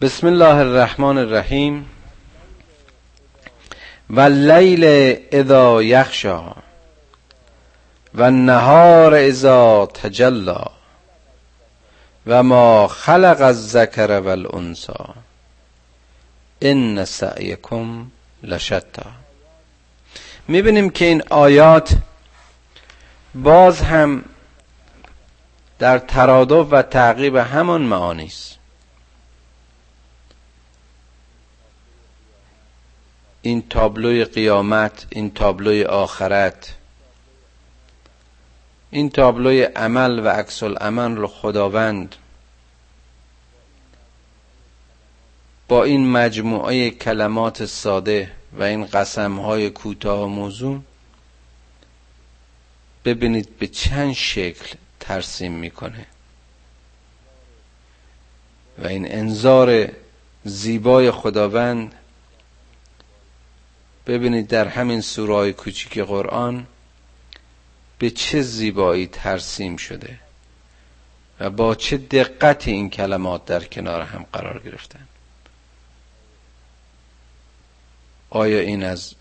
بسم الله الرحمن الرحیم. واللیل اذا یغشی والنهار اذا تجلی و ما خلق الذکر والانثی ان سعیکم لشتی. میبینیم که این آیات باز هم در ترادف و تعقیب همان معانی است. این تابلوی قیامت، این تابلوی آخرت، این تابلوی عمل و عکس العمل خداوند با این مجموعه کلمات ساده و این قسم‌های کوتاه و موزون، ببینید به چند شکل ترسیم میکنه و این انذار زیبای خداوند. ببینید در همین سوره‌های کوچیک قرآن به چه زیبایی ترسیم شده و با چه دقت این کلمات در کنار هم قرار گرفتن. آیا این از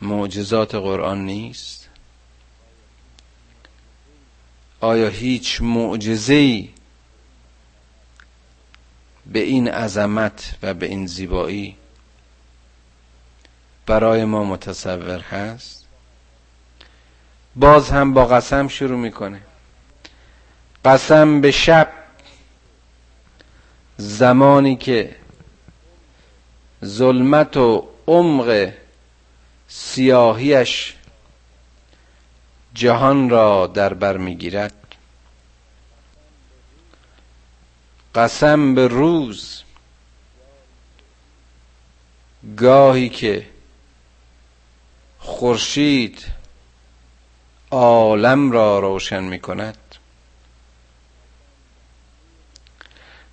معجزات قرآن نیست؟ آیا هیچ معجزه‌ای به این عظمت و به این زیبایی برای ما متصور هست؟ باز هم با قسم شروع میکنه. قسم به شب، زمانی که ظلمت و عمق سیاهیش جهان را در بر میگیرد. قسم به روز، گاهی که خورشید عالم را روشن میکند.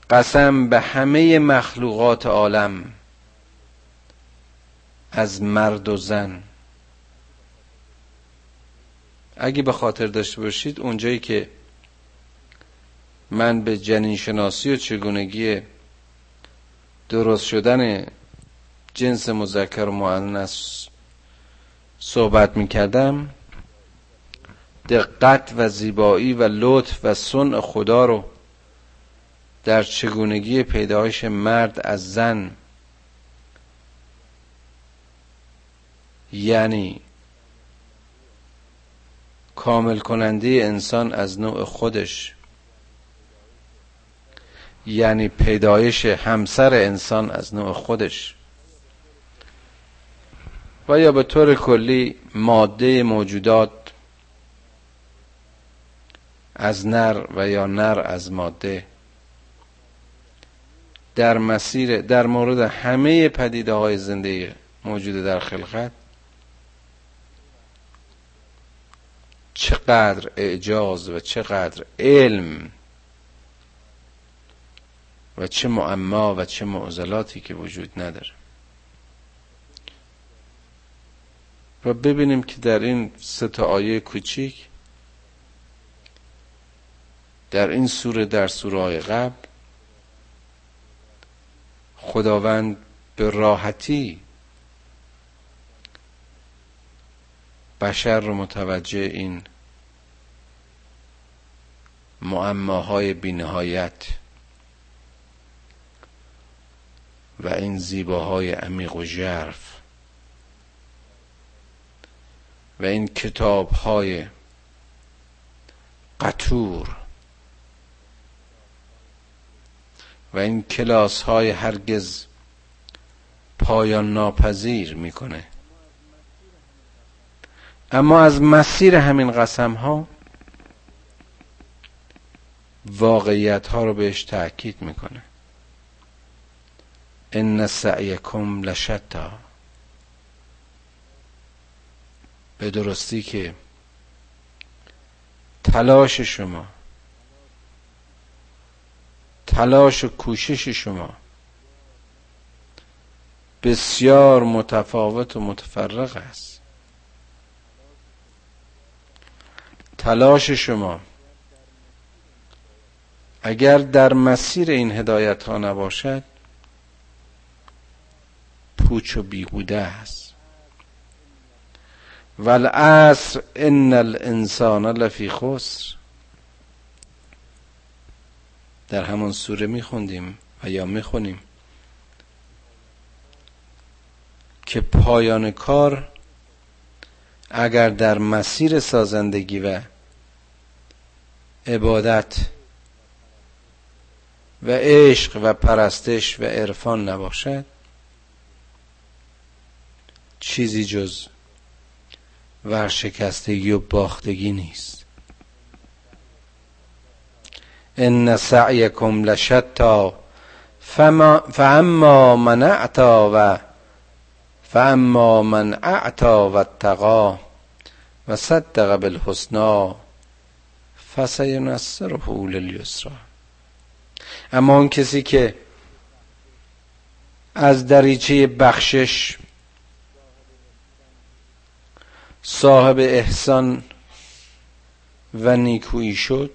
قسم به همه مخلوقات عالم، از مرد و زن. اگه به خاطر داشته باشید، اونجایی که من به جنین شناسی و چگونگی درست شدن جنس مذکر و مؤنث صحبت میکردم، دقت و زیبایی و لطف و صنع خدا رو در چگونگی پیدایش مرد از زن، یعنی کامل کننده انسان از نوع خودش، یعنی پیدایش همسر انسان از نوع خودش، و یا به طور کلی ماده موجودات از نر و یا نر از ماده، در مورد همه پدیده های زنده موجود در خلقت چقدر اعجاز و چقدر علم و چه معما و چه معضلاتی که وجود نداره. و ببینیم که در این سه تا آیه کوچیک در این سوره، در سوره‌های قبل، خداوند به راحتی بشر رو متوجه این معماهای بی‌نهایت و این زیباهای عمیق و ژرف و این کتاب‌های قطور و این کلاس‌های هرگز پایان ناپذیر میکنه. اما از مسیر همین قسم‌ها واقعیت‌ها رو بهش تأکید میکنه. ان سعیکم لشتی. به درستی که تلاش و کوشش شما بسیار متفاوت و متفرق است. تلاش شما اگر در مسیر این هدایت ها نباشد پوچ و بیهوده است. والعصر ان الانسان لفی خسر، در همون سوره میخوندیم و یا میخونیم که پایان کار اگر در مسیر سازندگی و عبادت و عشق و پرستش و عرفان نباشد چیزی جز ورشکستگی و باختگی نیست. ان سعیکم لشتی فاما من اعطی واتقی و صدق بالحسنی فسینسره للیسری، اما اون کسی که از دریچه بخشش صاحب احسان و نیکویی شد،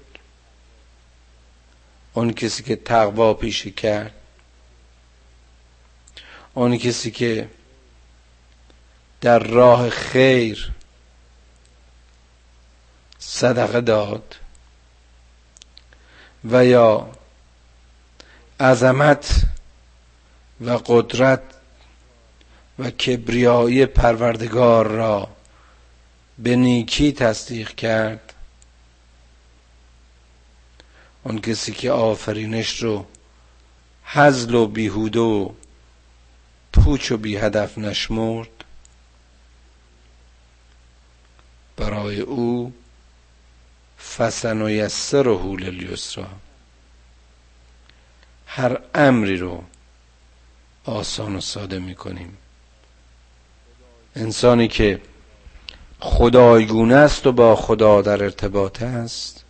اون کسی که تقوا پیشه کرد، اون کسی که در راه خیر صدقه داد و یا عظمت و قدرت و کبریایی پروردگار را به نیکی تصدیق کرد، اون کسی که آفرینش رو هزل و بیهوده و پوچ و بی هدف نشمرد، برای او فسنیسره للیسری، هر امری رو آسان و ساده میکنیم. انسانی که خدایگونه است و با خدا در ارتباط است،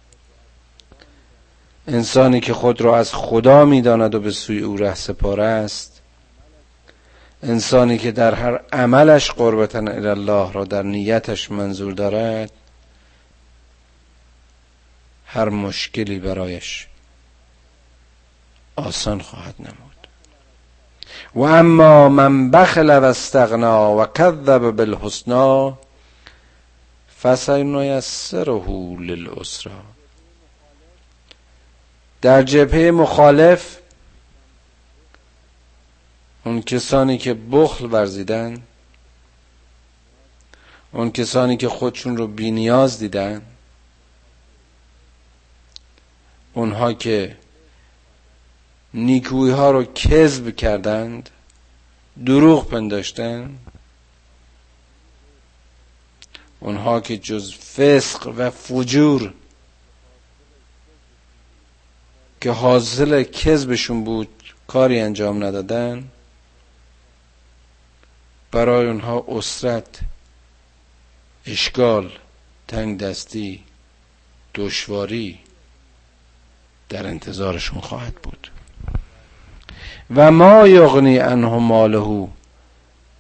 انسانی که خود را از خدا میداند و به سوی او رهسپاره است، انسانی که در هر عملش قربتاً الی الله را در نیتش منظور دارد، هر مشکلی برایش آسان خواهد نمود. و اما من بخل و استغنا و کذب بالحسنی فسنیسره للعسری، در جبهه مخالف اون کسانی که بخل ورزیدن، اون کسانی که خودشون رو بی نیاز دیدن، اونها که نیکویی ها رو کذب کردند، دروغ پنداشتند، اونها که جز فسق و فجور که حاصل کذبشون بود کاری انجام ندادن، برای اونها اسرت، اشکال، تنگ دستی، دشواری در انتظارشون خواهد بود. و ما یغنی عنه ماله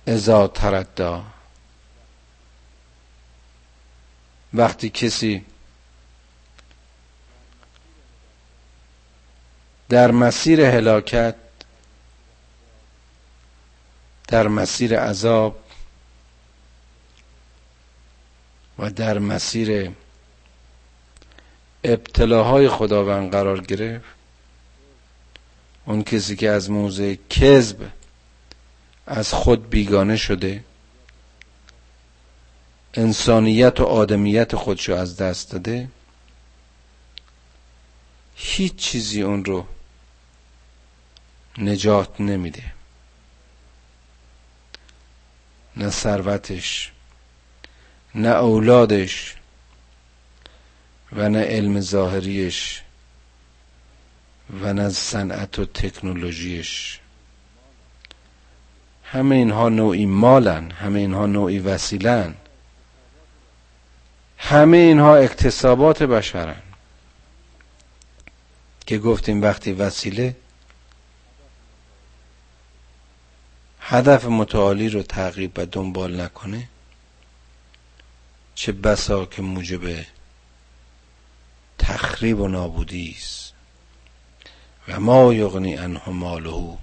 اذا تردی، وقتی کسی در مسیر هلاکت، در مسیر عذاب و در مسیر ابتلاهای خداوند قرار گرفت، اون کسی که از موضع کذب از خود بیگانه شده، انسانیت و آدمیت خودشو از دست داده، هیچ چیزی اون رو نجات نمیده، نه ثروتش، نه اولادش و نه علم ظاهریش و نه صنعت و تکنولوژیش. همه اینها نوعی مالن، همه اینها نوعی وسیلن، همه اینها اکتسابات بشرن که گفتیم وقتی وسیله هدف متعالی رو تعقیب و دنبال نکنه چه بسا که موجب تخریب و نابودی است. و ما یغنی عنه ماله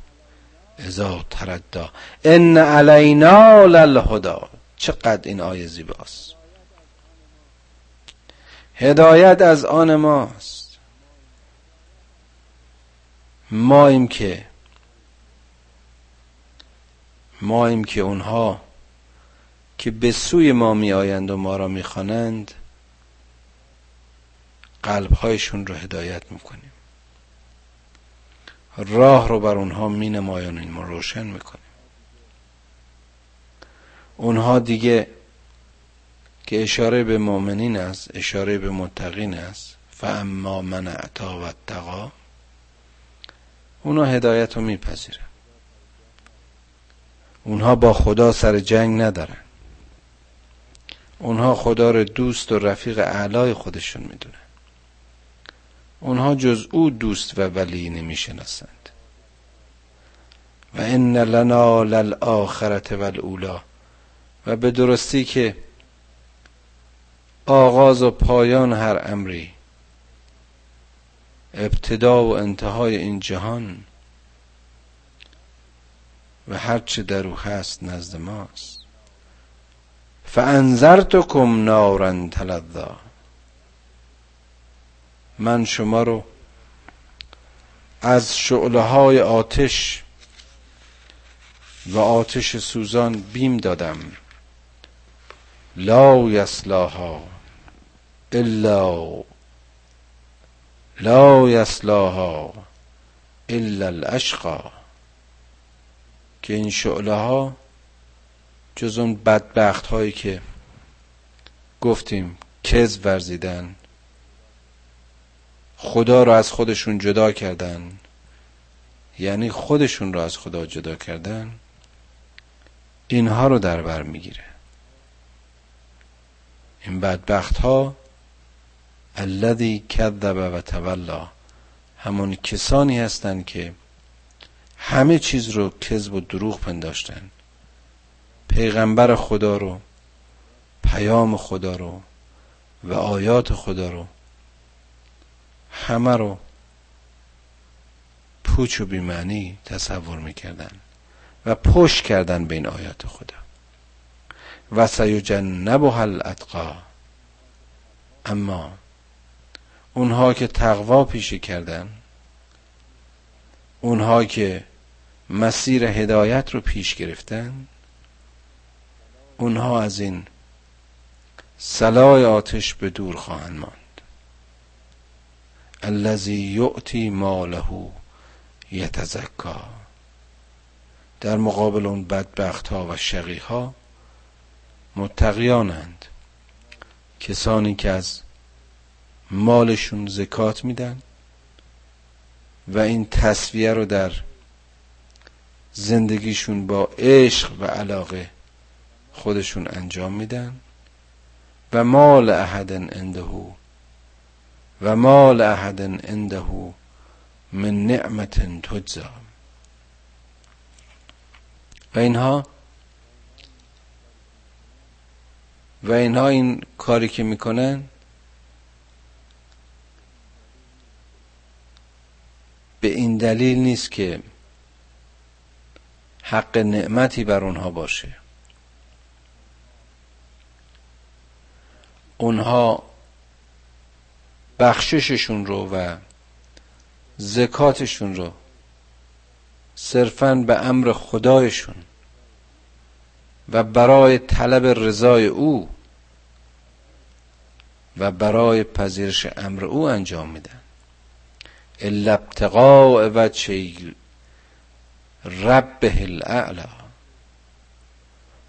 اذا تردی ان علینا للهدی. چقدر این آیه زیباست. هدایت از آن ماست، ماییم که اونها که به سوی ما می آیند و ما را می خوانند قلبهایشون رو هدایت میکنیم، راه رو بر اونها می نمایانیم و روشن میکنیم. اونها دیگه که اشاره به مؤمنین است، اشاره به متقین است، فاما من اعتی و اتقی، اونها هدایت رو میپذیرن. اونها با خدا سر جنگ ندارن، اونها خدا رو دوست و رفیق اعلای خودشون میدونن، اونها جز او دوست و ولی نمیشناسند. و ان لنا للآخرة والاولی، و به درستی که آغاز و پایان هر امری، ابتدا و انتهای این جهان و هر چه در او هست نزد ماست. فانذرتکم نارا تلظی، من شما رو از شعله‌های آتش و آتش سوزان بیم دادم. لا یصلاها الا الاشقی، که این شعله‌ها جز اون بدبخت هایی که گفتیم کذب ورزیدن، خدا رو از خودشون جدا کردن، یعنی خودشون رو از خدا جدا کردن، اینها رو در بر میگیره. این بدبخت ها الذی کذب و تولی، همون کسانی هستند که همه چیز رو کذب و دروغ پنداشتن، پیغمبر خدا رو، پیام خدا رو و آیات خدا رو همه رو پوچ و بیمعنی تصور میکردن و پشت کردن به این آیات خدا. و سیجنبها الاتقی، اما اونها که تقوا پیشه کردن، اونها که مسیر هدایت رو پیش گرفتن، اونها از این صلای آتش به دور خواهند ماند. الذی یؤتی ماله یتزکی، در مقابل اون بدبخت ها و شقی ها متقیانند کسانی که از مالشون زکات میدن و این تسویه رو در زندگیشون با عشق و علاقه خودشون انجام میدن. و مال احد عنده من نعمت تجزا، و اینها این کاری که میکنن به این دلیل نیست که حق نعمتی بر اونها باشه. اونها بخشششون رو و زکاتشون رو صرفاً به امر خدایشون و برای طلب رضای او و برای پذیرش امر او انجام میدن. الا ابتغاء وجه ربه الاعلی،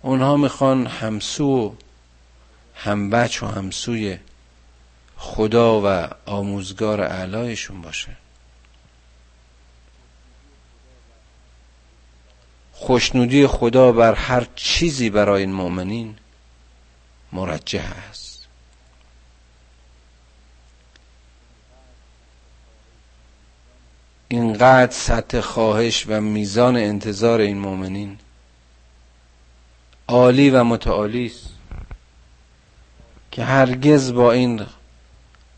اونها میخوان همسو همبچ و همسوی خدا و آموزگار اعلایشون باشه، خوشنودی خدا بر هر چیزی برای این مؤمنین مرجح است. اینقدر سطح خواهش و میزان انتظار این مؤمنین عالی و متعالی است که هرگز با این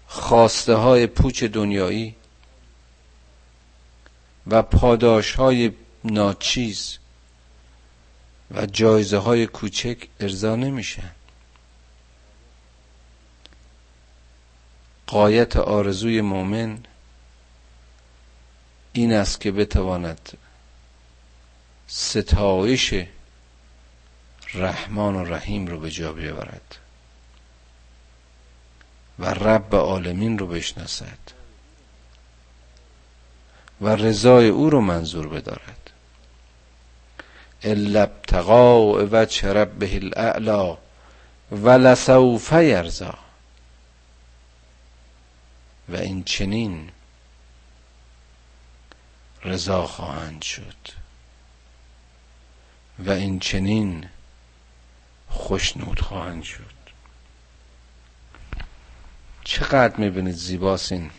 خواسته های پوچ دنیایی و پاداش های ناچیز و جایزه های کوچک ارضا نمیشن. غایت آرزوی مؤمن این است که بتواند ستایش رحمان و رحیم رو به جا بیاورد و رب عالمین رو بشناسد و رضای او رو منظور بدارد. الا ابتغاء وجه ربه الاعلی ولسوف یرضی. و این چنین رضا خواهند شد و این چنین خوشنود خواهند شد. چقدر میبینید زیباست این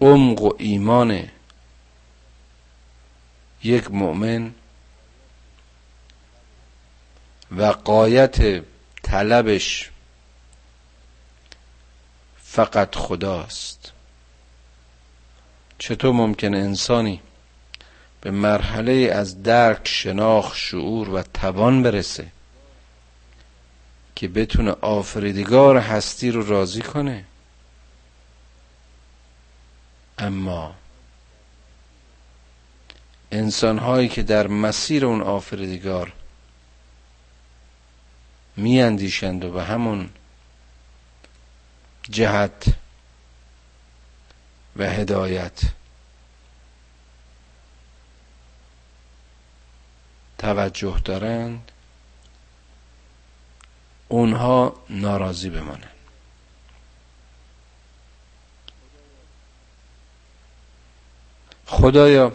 عمق و ایمان یک مؤمن و غایت طلبش فقط خداست. چطور ممکن انسانی به مرحله از درک، شناخت، شعور و توان برسه که بتونه آفریدگار هستی رو راضی کنه، اما انسان‌هایی که در مسیر اون آفریدگار میاندیشند و به همون جهت و هدایت توجه دارند، اونها ناراضی بمانند. خدایا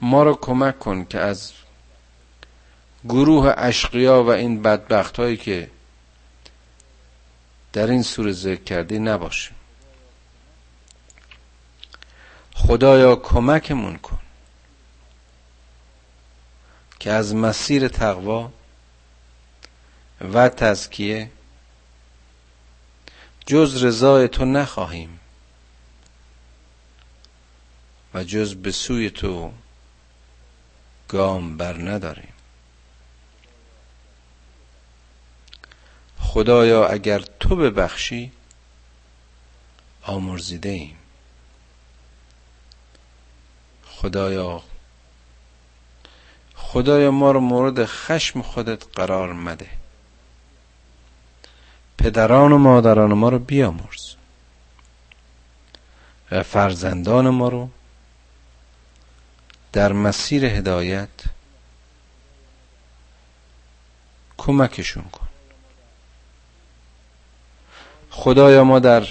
ما رو کمک کن که از گروه اشقیا و این بدبخت هایی که در این سوره ذکر کردی نباشیم. خدایا کمکمون کن که از مسیر تقوا و تزکیه جز رضای تو نخواهیم و جز به سوی تو گام بر نداریم. خدایا اگر تو ببخشی آمرزیده ایم. خدایا ما رو مورد خشم خودت قرار مده. پدران و مادران ما رو بیامرز و فرزندان ما رو در مسیر هدایت کمکشون کن. خدایا ما در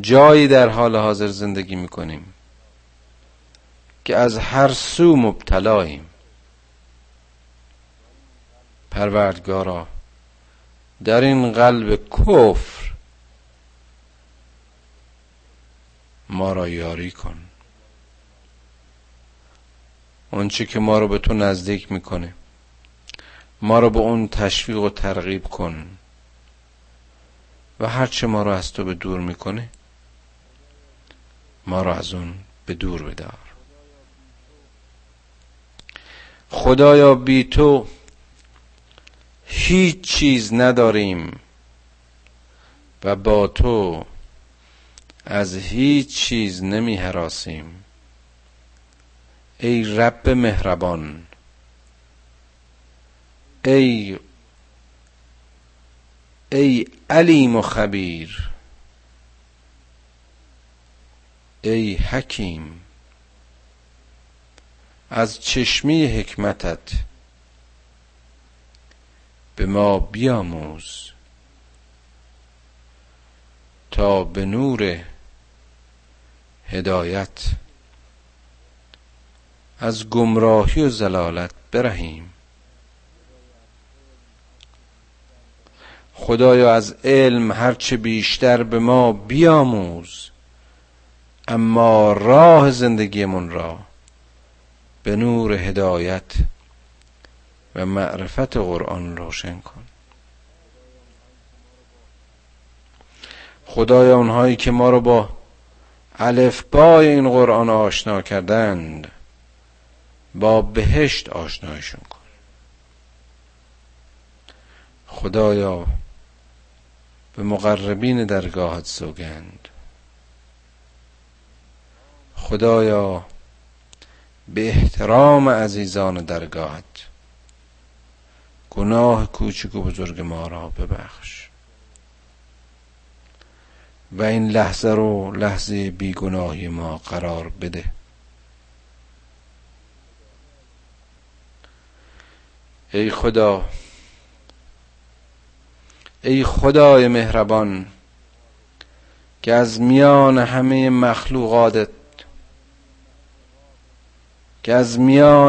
جایی در حال حاضر زندگی میکنیم که از هر سو مبتلاییم. پروردگارا در این قلب کفر ما را یاری کن. اون چی که ما را به تو نزدیک میکنه ما را به اون تشویق و ترغیب کن و هرچه ما را از تو به دور میکنه ما را از اون به دور بدار. خدایا بی تو هیچ چیز نداریم و با تو از هیچ چیز نمی هراسیم. ای رب مهربان، ای علیم و خبیر، ای حکیم، از چشمی حکمتت به ما بیاموز تا به نور هدایت از گمراهی و ضلالت برهیم. خدایا از علم هرچه بیشتر به ما بیاموز، اما راه زندگیمون را به نور هدایت و معرفت قرآن روشن کن. خدایا اونهایی که ما رو با الفبای این قرآن آشنا کردند با بهشت آشنایشون کن. خدایا به مقربین درگاهت سوگند. خدایا به احترام عزیزان درگاهت گناه کوچک و بزرگ ما را ببخش و این لحظه رو لحظه بیگناهی ما قرار بده. ای خدا، ای خدای مهربان که از میان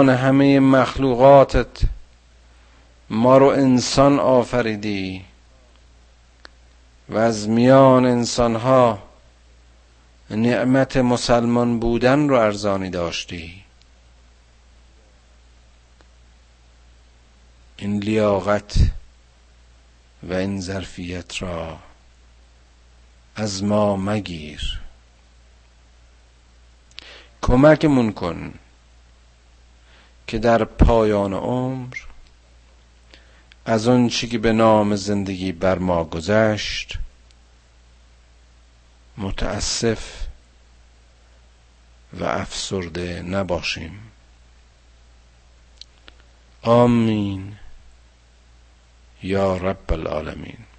همه مخلوقاتت، ما رو انسان آفریدی و از میان انسانها نعمت مسلمان بودن رو ارزانی داشتی. این لیاقت و این ظرفیت را از ما مگیر، کمکمون کن که در پایان عمر از اون چی که به نام زندگی بر ما گذشت متاسف و افسرده نباشیم. آمین یا رب العالمین.